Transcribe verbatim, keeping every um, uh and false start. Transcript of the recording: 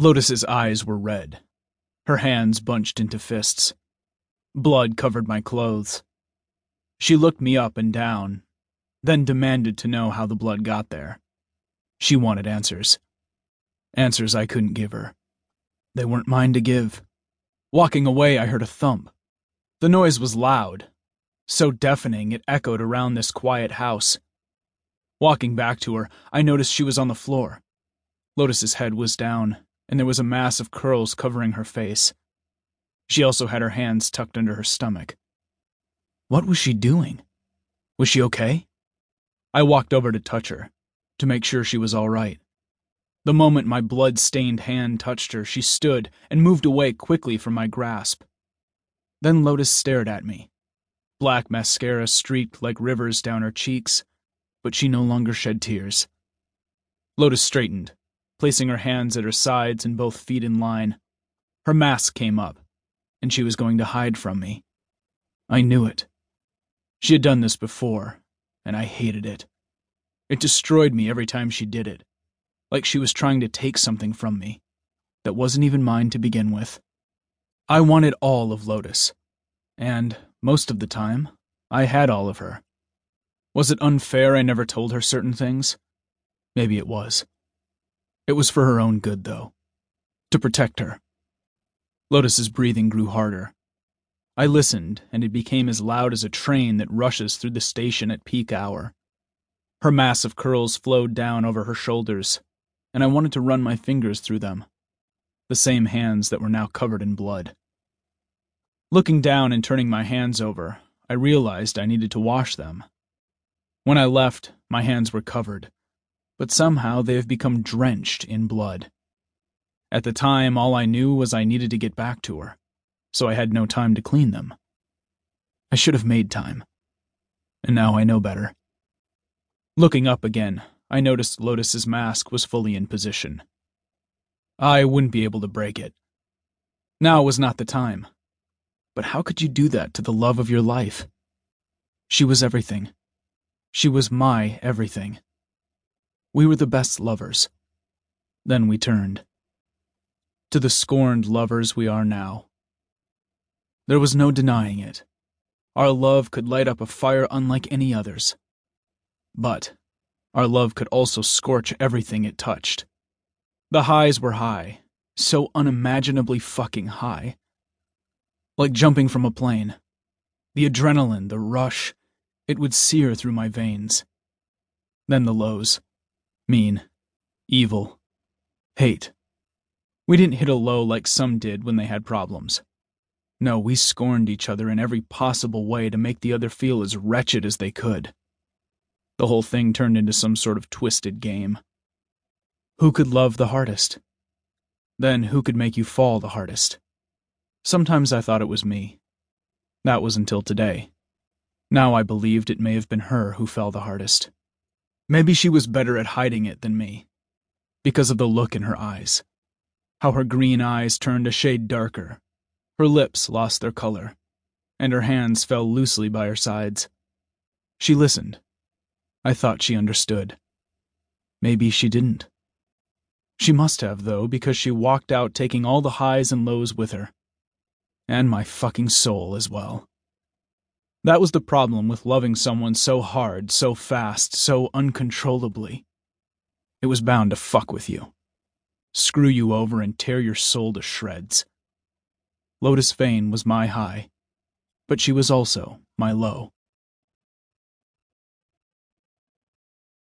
Lotus's eyes were red, her hands bunched into fists. Blood covered my clothes. She looked me up and down, then demanded to know how the blood got there. She wanted answers. Answers I couldn't give her. They weren't mine to give. Walking away, I heard a thump. The noise was loud, so deafening it echoed around this quiet house. Walking back to her, I noticed she was on the floor. Lotus's head was down, and there was a mass of curls covering her face. She also had her hands tucked under her stomach. What was she doing? Was she okay? I walked over to touch her, to make sure she was all right. The moment my blood-stained hand touched her, she stood and moved away quickly from my grasp. Then Lotus stared at me. Black mascara streaked like rivers down her cheeks, but she no longer shed tears. Lotus straightened, placing her hands at her sides and both feet in line. Her mask came up, and she was going to hide from me. I knew it. She had done this before, and I hated it. It destroyed me every time she did it, like she was trying to take something from me that wasn't even mine to begin with. I wanted all of Lotus, and, most of the time, I had all of her. Was it unfair I never told her certain things? Maybe it was. It was for her own good, though. To protect her. Lotus's breathing grew harder. I listened, and it became as loud as a train that rushes through the station at peak hour. Her mass of curls flowed down over her shoulders, and I wanted to run my fingers through them, the same hands that were now covered in blood. Looking down and turning my hands over, I realized I needed to wash them. When I left, my hands were covered, but somehow they have become drenched in blood. At the time, all I knew was I needed to get back to her, so I had no time to clean them. I should have made time, and now I know better. Looking up again, I noticed Lotus's mask was fully in position. I wouldn't be able to break it. Now was not the time. But how could you do that to the love of your life? She was everything. She was my everything. We were the best lovers. Then we turned. To the scorned lovers we are now. There was no denying it. Our love could light up a fire unlike any other's. But our love could also scorch everything it touched. The highs were high, so unimaginably fucking high. Like jumping from a plane. The adrenaline, the rush, it would sear through my veins. Then the lows. Mean. Evil. Hate. We didn't hit a low like some did when they had problems. No, we scorned each other in every possible way to make the other feel as wretched as they could. The whole thing turned into some sort of twisted game. Who could love the hardest? Then who could make you fall the hardest? Sometimes I thought it was me. That was until today. Now I believed it may have been her who fell the hardest. Maybe she was better at hiding it than me, because of the look in her eyes. How her green eyes turned a shade darker, her lips lost their color, and her hands fell loosely by her sides. She listened. I thought she understood. Maybe she didn't. She must have, though, because she walked out taking all the highs and lows with her. And my fucking soul as well. That was the problem with loving someone so hard, so fast, so uncontrollably. It was bound to fuck with you. Screw you over and tear your soul to shreds. Lotus Vane was my high, but she was also my low.